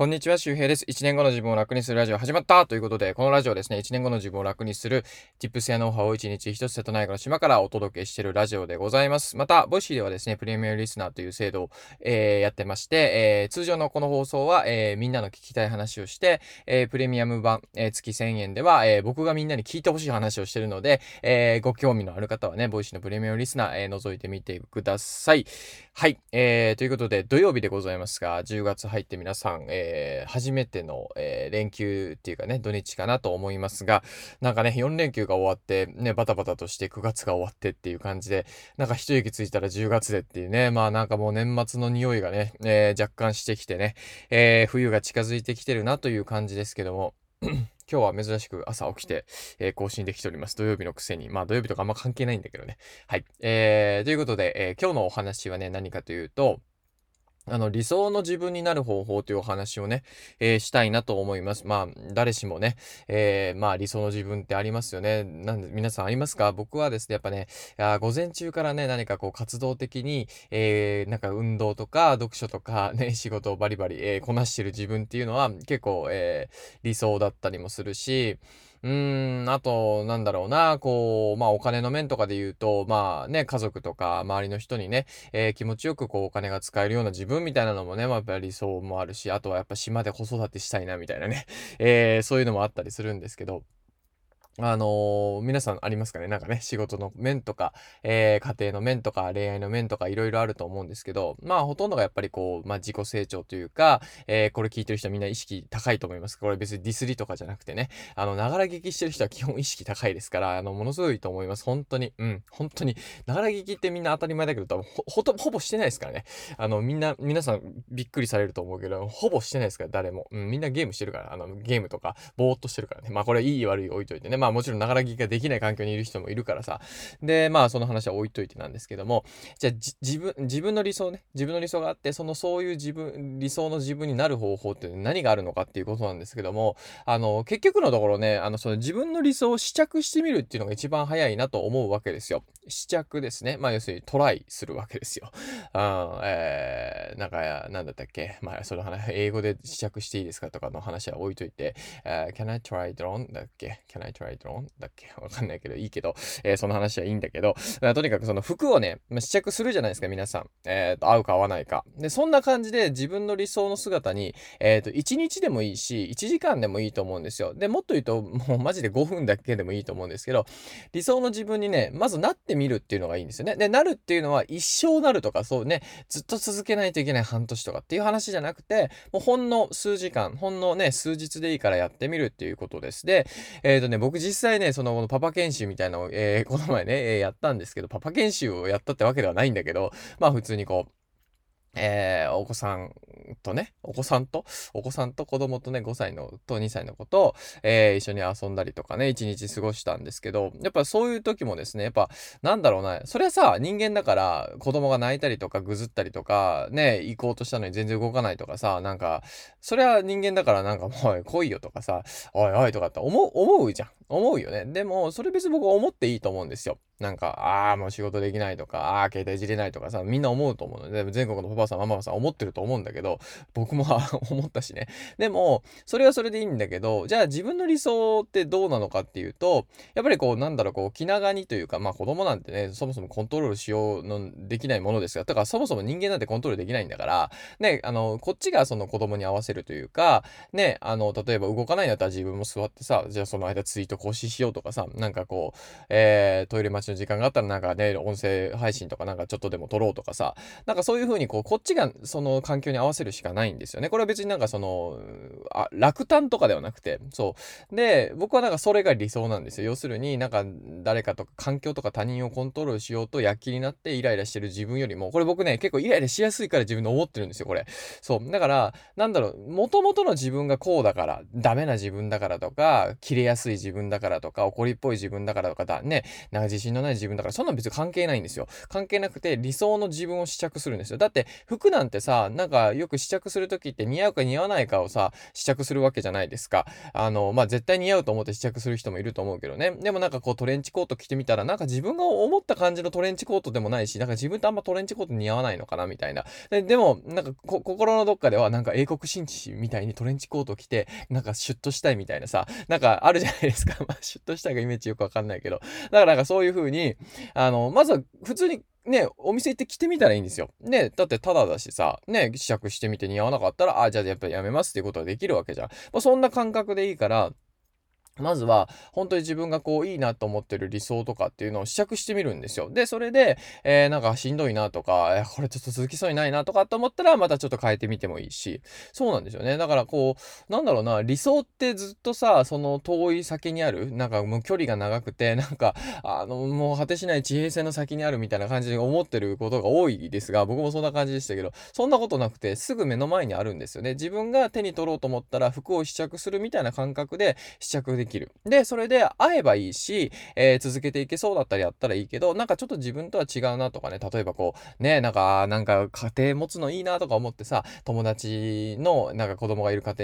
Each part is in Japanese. こんにちは、周平です。1年後の自分を楽にするラジオ始まったということで、このラジオですね、1年後の自分を楽にするTipsやノウハウを1日1つ瀬戸内海の島からお届けしているラジオでございます。また、ボイシーではですね、プレミアムリスナーという制度を、やってまして、通常のこの放送は、みんなの聞きたい話をして、プレミアム版、月1000円では、僕がみんなに聞いてほしい話をしているので、ご興味のある方はね、ボイシーのプレミアムリスナー、覗いてみてください。はい、ということで、土曜日でございますが、10月入って皆さん、初めての、連休っていうかね、土日かなと思いますが、なんかね、4連休が終わって、ね、バタバタとして9月が終わってっていう感じで、なんか一息ついたら10月でっていうね、まあなんかもう年末の匂いがね、若干してきてね、冬が近づいてきてるなという感じですけども、今日は珍しく朝起きて、更新できております。土曜日のくせに。まあ土曜日とかあんま関係ないんだけどね。はい。ということで、今日のお話はね、何かというと、理想の自分になる方法というお話をね、したいなと思います。まあ、誰しもね、まあ、理想の自分ってありますよね。なんで、皆さんありますか？僕はですね、やっぱね、午前中からね、何かこう、活動的に、なんか運動とか、読書とか、ね、仕事をバリバリ、こなしてる自分っていうのは、結構、理想だったりもするし、あと、なんだろうな、こう、まあ、お金の面とかで言うと、まあね、家族とか、周りの人にね、気持ちよく、こう、お金が使えるような自分みたいなのもね、まあ、やっぱり理想もあるし、あとはやっぱ島で子育てしたいな、みたいなね、そういうのもあったりするんですけど、皆さんありますかね？なんかね、仕事の面とか、家庭の面とか、恋愛の面とか、いろいろあると思うんですけど、まあ、ほとんどがやっぱりこう、まあ、自己成長というか、これ聞いてる人はみんな意識高いと思います。これ別にディスりとかじゃなくてね、ながら聞きしてる人は基本意識高いですから、ものすごいと思います。本当に、本当に、ながら聞きってみんな当たり前だけど、多分ほぼしてないですからね。皆さんびっくりされると思うけど、ほぼしてないですから、誰も。みんなゲームしてるから、ゲームとか、ぼーっとしてるからね。まあ、これいい悪い置いといてね。まあもちろんながら聞きができない環境にいる人もいるからさ。で、まあその話は置いといてなんですけども、じゃあ自分の理想ね、自分の理想があって、そういう理想の自分になる方法って何があるのかっていうことなんですけども、結局のところね、その自分の理想を試着してみるっていうのが一番早いなと思うわけですよ。試着ですね。まあ要するにトライするわけですよ。なんだったっけ？まあその話、英語で試着していいですかとかの話は置いといて、Can I try it on? だっけ？Can I tryだっけわかんないけど、いいけど、その話はいいんだけど、とにかくその服をね、試着するじゃないですか、皆さん。合うか合わないか。で、そんな感じで自分の理想の姿に、1日でもいいし、1時間でもいいと思うんですよ。で、もっと言うと、もうマジで5分だけでもいいと思うんですけど、理想の自分にね、まずなってみるっていうのがいいんですよね。で、なるっていうのは一生なるとか、そうね、ずっと続けないといけない半年とかっていう話じゃなくて、もうほんの数時間、ほんのね、数日でいいからやってみるっていうことです。で、僕実際ね、このパパ研修みたいなのを、この前ね、やったんですけど、パパ研修をやったってわけではないんだけど、まあ普通にこう、お子さんと子供とね、5歳のと2歳の子と、一緒に遊んだりとかね、1日過ごしたんですけど、やっぱそういう時もですね、やっぱ、なんだろうな、それはさ、人間だから、子供が泣いたりとか、ぐずったりとか、ね、行こうとしたのに全然動かないとかさ、なんか、それは人間だから、なんかもう、来いよとかさ、おいおいとかって思うじゃん。思うよね。でも、それ別に僕は思っていいと思うんですよ。なんか、もう仕事できないとか、携帯いじれないとかさ、みんな思うと思うので、全国のパパさん、ママさん思ってると思うんだけど、僕も思ったしね。でも、それはそれでいいんだけど、じゃあ自分の理想ってどうなのかっていうと、やっぱりこう、なんだろう、こう、気長にというか、まあ子供なんてね、そもそもコントロールしようのできないものですが、だからそもそも人間なんてコントロールできないんだから、ね、こっちがその子供に合わせるというか、ね、例えば動かないんだったら自分も座ってさ、じゃあその間ツイート更新しようとかさ、なんかこう、トイレ待ちの時間があったらなんかね、音声配信とかなんかちょっとでも撮ろうとかさ、なんかそういう風にこっちがその環境に合わせるしかないんですよね。これは別になんか落胆とかではなくて、そう。で、僕はなんかそれが理想なんですよ。要するになんか誰かとか環境とか他人をコントロールしようと躍起になってイライラしてる自分よりも、これ僕ね、結構イライラしやすいから自分で思ってるんですよ、これ。そう。だから、なんだろう、元々の自分がこうだから、ダメな自分だからとか、切れやすい自分だからとか、怒りっぽい自分だからとかだね、なんか自信のない自分だから、そんなの別に関係ないんですよ。関係なくて理想の自分を試着するんですよ。だって服なんてさ、なんかよく試着するときって似合うか似合わないかをさ、試着するわけじゃないですか。絶対似合うと思って試着する人もいると思うけどね。でもなんかこうトレンチコート着てみたら、なんか自分が思った感じのトレンチコートでもないし、なんか自分とあんまトレンチコート似合わないのかなみたいな。でも、なんか心のどっかではなんか英国紳士みたいにトレンチコート着て、なんかシュッとしたいみたいなさ、なんかあるじゃないですか。まあシュッとしたいがイメージよくわかんないけど。だからなんかそういう風に、まずは普通にね、お店行って着てみたらいいんですよ。ね、だってタダだしさ、ね、試着してみて似合わなかったら、あ、じゃあやっぱりやめますっていうことはできるわけじゃん。まあ、そんな感覚でいいから、まずは本当に自分がこういいなと思ってる理想とかっていうのを試着してみるんですよ。で、それで、なんかしんどいなとか、これちょっと続きそうにないなとかと思ったらまたちょっと変えてみてもいいし、そうなんですよね。だからこう、なんだろうな、理想ってずっとさ、その遠い先にある、なんかもう距離が長くて、なんかもう果てしない地平線の先にあるみたいな感じで思ってることが多いですが、僕もそんな感じでしたけど、そんなことなくてすぐ目の前にあるんですよね。自分が手に取ろうと思ったら服を試着するみたいな感覚で試着できる。で、それで会えばいいし、続けていけそうだったりやったらいいけど、なんかちょっと自分とは違うなとかね、例えばこう、ね、なんか家庭持つのいいなとか思ってさ、友達の、なんか子供がいる家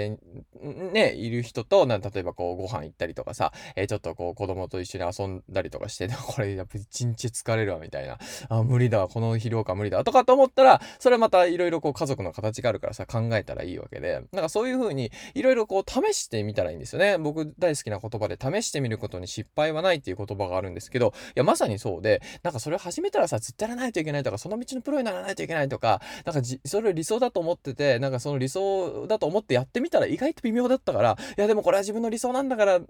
庭、ね、いる人と、例えばこう、ご飯行ったりとかさ、ちょっとこう、子供と一緒に遊んだりとかして、これやっぱ一日疲れるわ、みたいな。あ、無理だわ、この疲労感無理だ、とかと思ったら、それまたいろいろこう、家族の形があるからさ、考えたらいいわけで、なんかそういう風に、いろいろこう、試してみたらいいんですよね。僕大好きな言葉で試してみることに失敗はないっていう言葉があるんですけど、いやまさにそうで、なんかそれを始めたらさ、ずっとやらないといけないとか、その道のプロにならないといけないとか、なんかそれを理想だと思ってて、なんかその理想だと思ってやってみたら意外と微妙だったから、いやでもこれは自分の理想なんだから、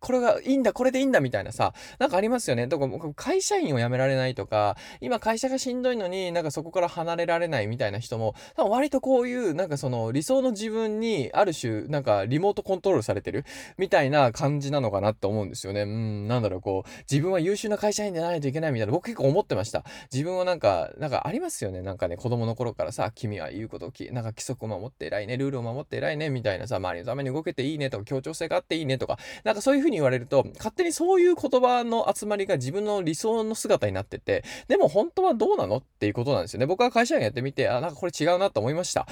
これがいいんだ、これでいいんだみたいなさ、なんかありますよね。だから会社員を辞められないとか、今会社がしんどいのになんかそこから離れられないみたいな人も、多分割とこういうなんかその理想の自分にある種なんかリモートコントロールされてるみたいな感じなのかなって思うんですよね。なんだろう、こう自分は優秀な会社員でないといけないみたいな、僕結構思ってました。自分はなんかありますよね。なんかね、子供の頃からさ、君は言うことをなんか規則を守って偉いね、ルールを守って偉いねみたいなさ、周りのために動けていいねとか、協調性があっていいねとか、なんかそういうふうに言われると、勝手にそういう言葉の集まりが自分の理想の姿になってて、でも本当はどうなのっていうことなんですよね。僕は会社員やってみて、なんかこれ違うなと思いました。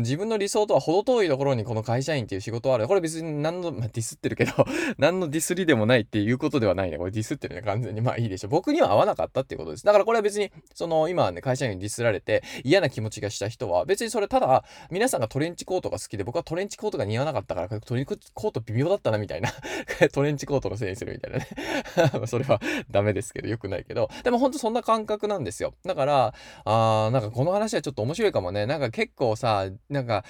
自分の理想とは程遠いところにこの会社員っていう仕事はある。これ別に何の、ディスってるけど何のディスりでもないっていうことではないね。これディスってるね、完全に。まあいいでしょう。僕には合わなかったっていうことです。だからこれは別にその今はね、会社員にディスられて嫌な気持ちがした人は、別にそれただ皆さんがトレンチコートが好きで、僕はトレンチコートが似合わなかったから、トレンチコート微妙だったなみたいなトレンチコートのせいにするみたいなねそれはダメですけど、良くないけど、でも本当そんな感覚なんですよ。だからなんかこの話はちょっと面白いかもね。なんか結構さ、なんか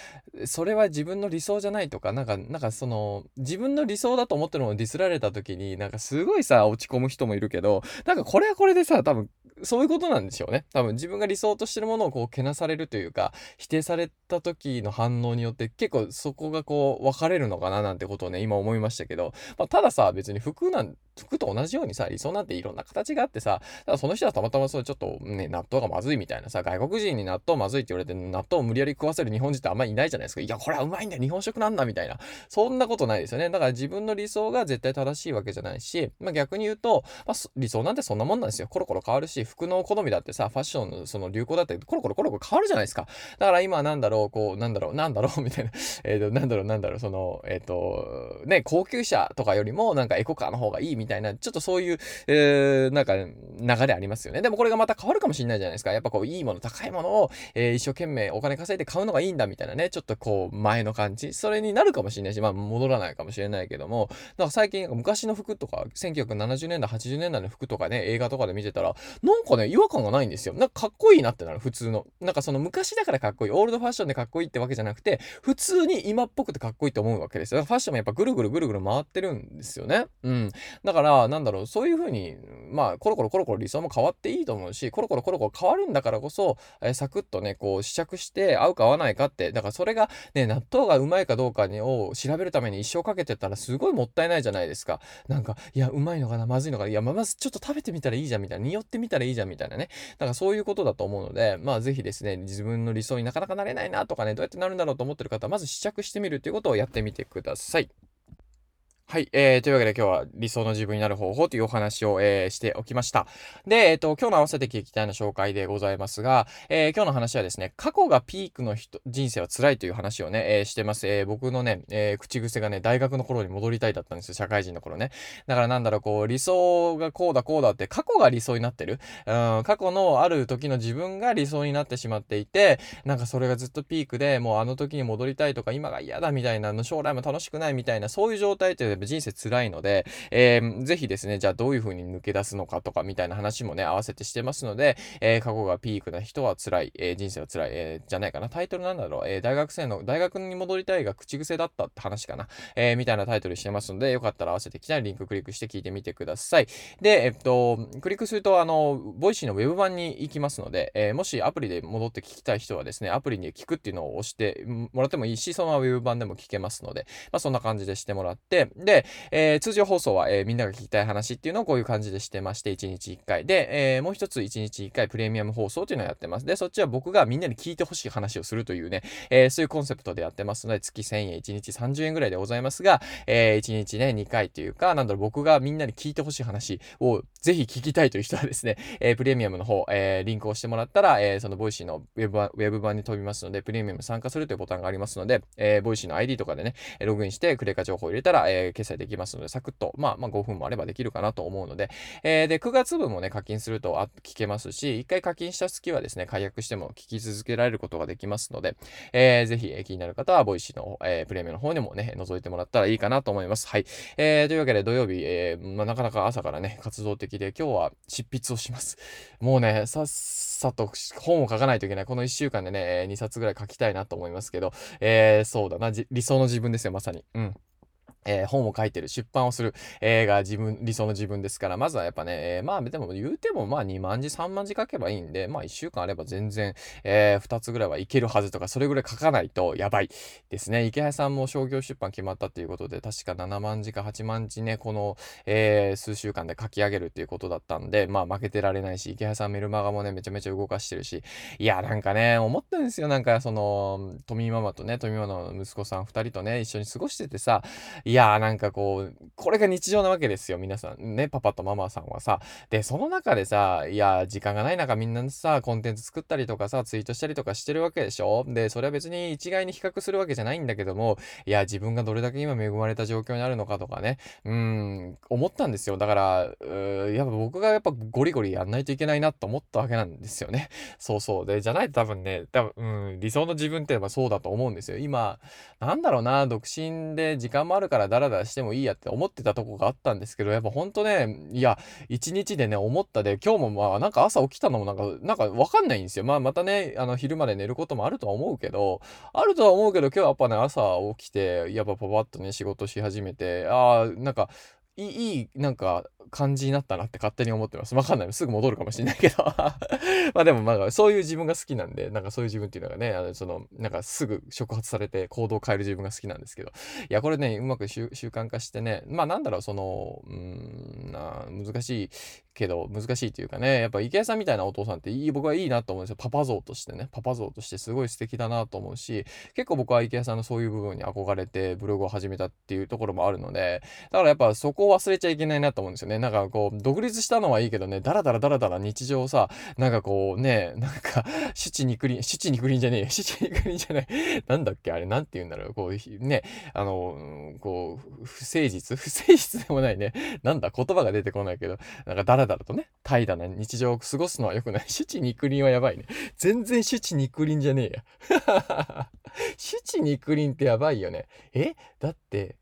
それは自分の理想じゃないとか、なんかその自分の理想だと思ってるのをディスられた時に、なんかすごいさ落ち込む人もいるけど、なんかこれはこれでさ、多分そういうことなんでしょうね。多分自分が理想としてるものをこうけなされるというか、否定された時の反応によって結構そこがこう分かれるのかななんてことをね、今思いましたけど、まあ、たださ、別に服と同じようにさ、理想なんていろんな形があってさ、ただその人はたまたまそうちょっとね、納豆がまずいみたいなさ、外国人に納豆まずいって言われて納豆を無理やり食わせる日本人ってあんまりいないじゃないですか。いやこれはうまいんだ、日本食なんだみたいな、そんなことないですよね。だから自分の理想が絶対正しいわけじゃないし、まあ逆に言うと、まあ、理想なんてそんなもんなんですよ。コロコロ変わるし、服の好みだってさ、ファッションのその流行だってコロコロ変わるじゃないですか。だから今なんだろうみたいなそのね、高級車とかよりもなんかエコカーの方がいいみたいな、ちょっとそういう、なんか流れありますよね。でもこれがまた変わるかもしれないじゃないですか。やっぱこういいもの、高いものを、一生懸命お金稼いで買うのがいいんだみたいなね、ちょっとこう前の感じ、それになるかもしれないし、まあ戻らないかもしれないけども、なんか最近昔の服とか1970年代80年代の服とかね、映画とかで見てたらなんかね、違和感がないんですよ。なんかかっこいいなってなる。普通のなんかその昔だからかっこいい、オールドファッションでかっこいいってわけじゃなくて、普通に今っぽくてかっこいいと思うわけですよ。ファッションもやっぱぐるぐる回ってるんですよね。だからなんだろう、そういう風にまあコロコロ理想も変わっていいと思うし、コロコロ変わるんだからこそ、サクッとねこう試着して合うか合わないかって、だからそれがね、納豆がうまいかどうかを調べるために一生かけてたらすごいもったいないじゃないですか。なんかいやうまいのかなまずいのかな、いやまずちょっと食べてみたらいいじゃんみたいな、匂ってみたらいいじゃんみたいなね、だからそういうことだと思うので、まあぜひですね、自分の理想になかなかなれないなとかね、どうやってなるんだろうと思ってる方は、まず試着してみるということをやってみてください。はい、というわけで今日は理想の自分になる方法というお話を、しておきました。で、今日の合わせて聞きたいの紹介でございますが、今日の話はですね、過去がピークの人生は辛いという話をね、してます。僕のね、口癖がね、大学の頃に戻りたいだったんですよ、社会人の頃ね。だからなんだろう、こう、理想がこうだこうだって過去が理想になってる。過去のある時の自分が理想になってしまっていて、なんかそれがずっとピークで、もうあの時に戻りたいとか、今が嫌だみたいな、将来も楽しくないみたいな、そういう状態って人生辛いので、ぜひですね、じゃあどういう風に抜け出すのかとかみたいな話もね、合わせてしてますので、過去がピークな人は辛い、人生は辛い、じゃないかな。タイトルなんだろう、大学に戻りたいが口癖だったって話かな、みたいなタイトルしてますので、よかったら合わせてきたいリンククリックして聞いてみてください。で、クリックすると、ボイシーのウェブ版に行きますので、もしアプリで戻って聞きたい人はですね、アプリに聞くっていうのを押してもらってもいいし、そのままウェブ版でも聞けますので、まあそんな感じでしてもらって、で、通常放送は、みんなが聞きたい話っていうのをこういう感じでしてまして、1日1回で、もう一つ1日1回プレミアム放送っていうのをやってます。で、そっちは僕がみんなに聞いてほしい話をするというね、そういうコンセプトでやってますので、月1000円、1日30円ぐらいでございますが、1日ね、2回というか、なんだろう、僕がみんなに聞いてほしい話をぜひ聞きたいという人はですね、プレミアムの方、リンクをしてもらったら、そのボイシーのウェブ版に飛びますので、プレミアム参加するというボタンがありますので、ボイシーの ID とかでね、ログインしてクレカ情報を入れたら、決済できますので、サクッと、まあ5分もあればできるかなと思うので、で、9月分もね、課金すると聞けますし、1回課金した月はですね、解約しても聞き続けられることができますので、ぜひ気になる方は、ボイシーの、プレミアムの方にもね、覗いてもらったらいいかなと思います。はい。というわけで土曜日、なかなか朝からね、活動的で、今日は執筆をします。もうね、さっさと本を書かないといけない。この1週間でね、2冊ぐらい書きたいなと思いますけど、そうだな、理想の自分ですよ、まさに。うん。本を書いてる、出版をする、が理想の自分ですから、まずはやっぱね、でも言うても2万字、3万字書けばいいんで、1週間あれば全然、2つぐらいはいけるはずとか、それぐらい書かないとやばいですね。池谷さんも商業出版決まったということで、確か7万字か8万字ね、この、数週間で書き上げるっていうことだったんで、負けてられないし、池谷さんメルマガもね、めちゃめちゃ動かしてるし、いや、なんかね、思ったんですよ。なんかその、富ママとね、富ママの息子さん2人とね、一緒に過ごしててさ、なんかこう、これが日常なわけですよ、皆さんね、パパとママさんはさ。で、その中でさ、時間がない中、みんなさ、コンテンツ作ったりとかさ、ツイートしたりとかしてるわけでしょ。で、それは別に一概に比較するわけじゃないんだけども、自分がどれだけ今恵まれた状況にあるのかとかね、思ったんですよ。だから、僕がゴリゴリやんないといけないなと思ったわけなんですよね。そうそう。で、じゃないと多分、理想の自分ってそうだと思うんですよ。今、なんだろうな、独身で時間もあるから、ダラダラしてもいいやって思ってたとこがあったんですけど、ほんとね、一日でね、思ったで、今日もなんか朝起きたのもなんかわかんないんですよ。またね、昼まで寝ることもあるとは思うけど、今日は朝起きて、パパッとね、仕事し始めて、なんか、いい、なんか、感じになったなって勝手に思ってます。わかんない。すぐ戻るかもしれないけど。でもそういう自分が好きなんで、なんかそういう自分っていうのがね、なんかすぐ触発されて行動を変える自分が好きなんですけど。いや、これね、うまく習慣化してね、難しいというかね、やっぱ池谷さんみたいなお父さんって僕はいいなと思うんですよ。パパ像としてすごい素敵だなと思うし、結構僕は池谷さんのそういう部分に憧れてブログを始めたっていうところもあるので、だからやっぱそこを忘れちゃいけないなと思うんですよね。なんかこう、独立したのはいいけどね、だらだら日常さ、なんかこうね、なんか、七肉林じゃない。なんだっけ、あれ、なんて言うんだろう。こう、ね、不誠実でもないね。なんだ、言葉が出てこないけど、なんかだらだらとね、怠惰な日常を過ごすのは良くない。七肉林はやばいね。全然七肉林じゃねえや。七肉林ってやばいよね。だって、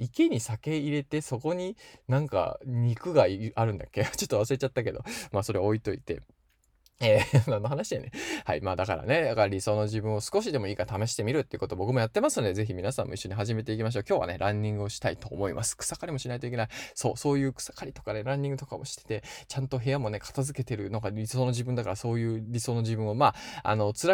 池に酒入れてそこになんか肉があるんだっけちょっと忘れちゃったけど、それ置いといて。何の話だよね。はい。だから理想の自分を少しでもいいから試してみるっていうことを僕もやってますので、ぜひ皆さんも一緒に始めていきましょう。今日はね、ランニングをしたいと思います。草刈りもしないといけない。そういう草刈りとかね、ランニングとかもしてて、ちゃんと部屋もね、片付けてるのが理想の自分だから、そういう理想の自分を、辛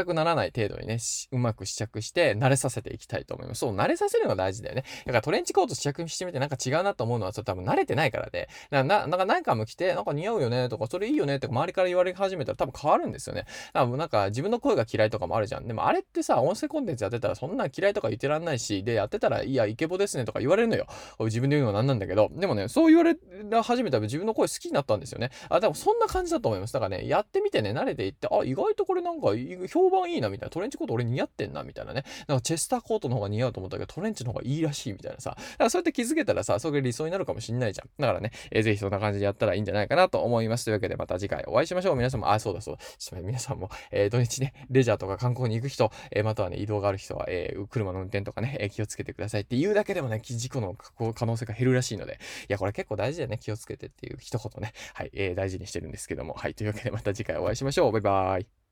くならない程度にね、うまく試着して、慣れさせていきたいと思います。そう、慣れさせるのが大事だよね。だからトレンチコート試着してみて、なんか違うなと思うのは、それ多分慣れてないからで、なんか何回も着て、なんか似合うよねとか、それいいよねって周りから言われ始めたら、多分変わるんですよね。なんか自分の声が嫌いとかもあるじゃん。でもあれってさ、音声コンテンツやってたらそんな嫌いとか言ってらんないし、でやってたらいやイケボですねとか言われるのよ。自分で言うのはなんなんだけど、でもね、そう言われ始めたら自分の声好きになったんですよね。でもそんな感じだと思います。だからね、やってみてね、慣れていって、意外とこれなんか評判いいなみたいな、トレンチコート俺似合ってんなみたいなね、なんかチェスターコートの方が似合うと思ったけどトレンチの方がいいらしいみたいなさ、だからそうやって気づけたらさ、それが理想になるかもしんないじゃん。だからね、ぜひそんな感じでやったらいいんじゃないかなと思います。というわけでまた次回お会いしましょう。皆さんも皆さんも、土日ね、レジャーとか観光に行く人、またはね、移動がある人は、車の運転とかね、気をつけてくださいっていうだけでもね、事故の可能性が減るらしいので、いやこれ結構大事だよね、気をつけてっていう一言ね、はい、大事にしてるんですけども、はい、というわけでまた次回お会いしましょう。バイバーイ。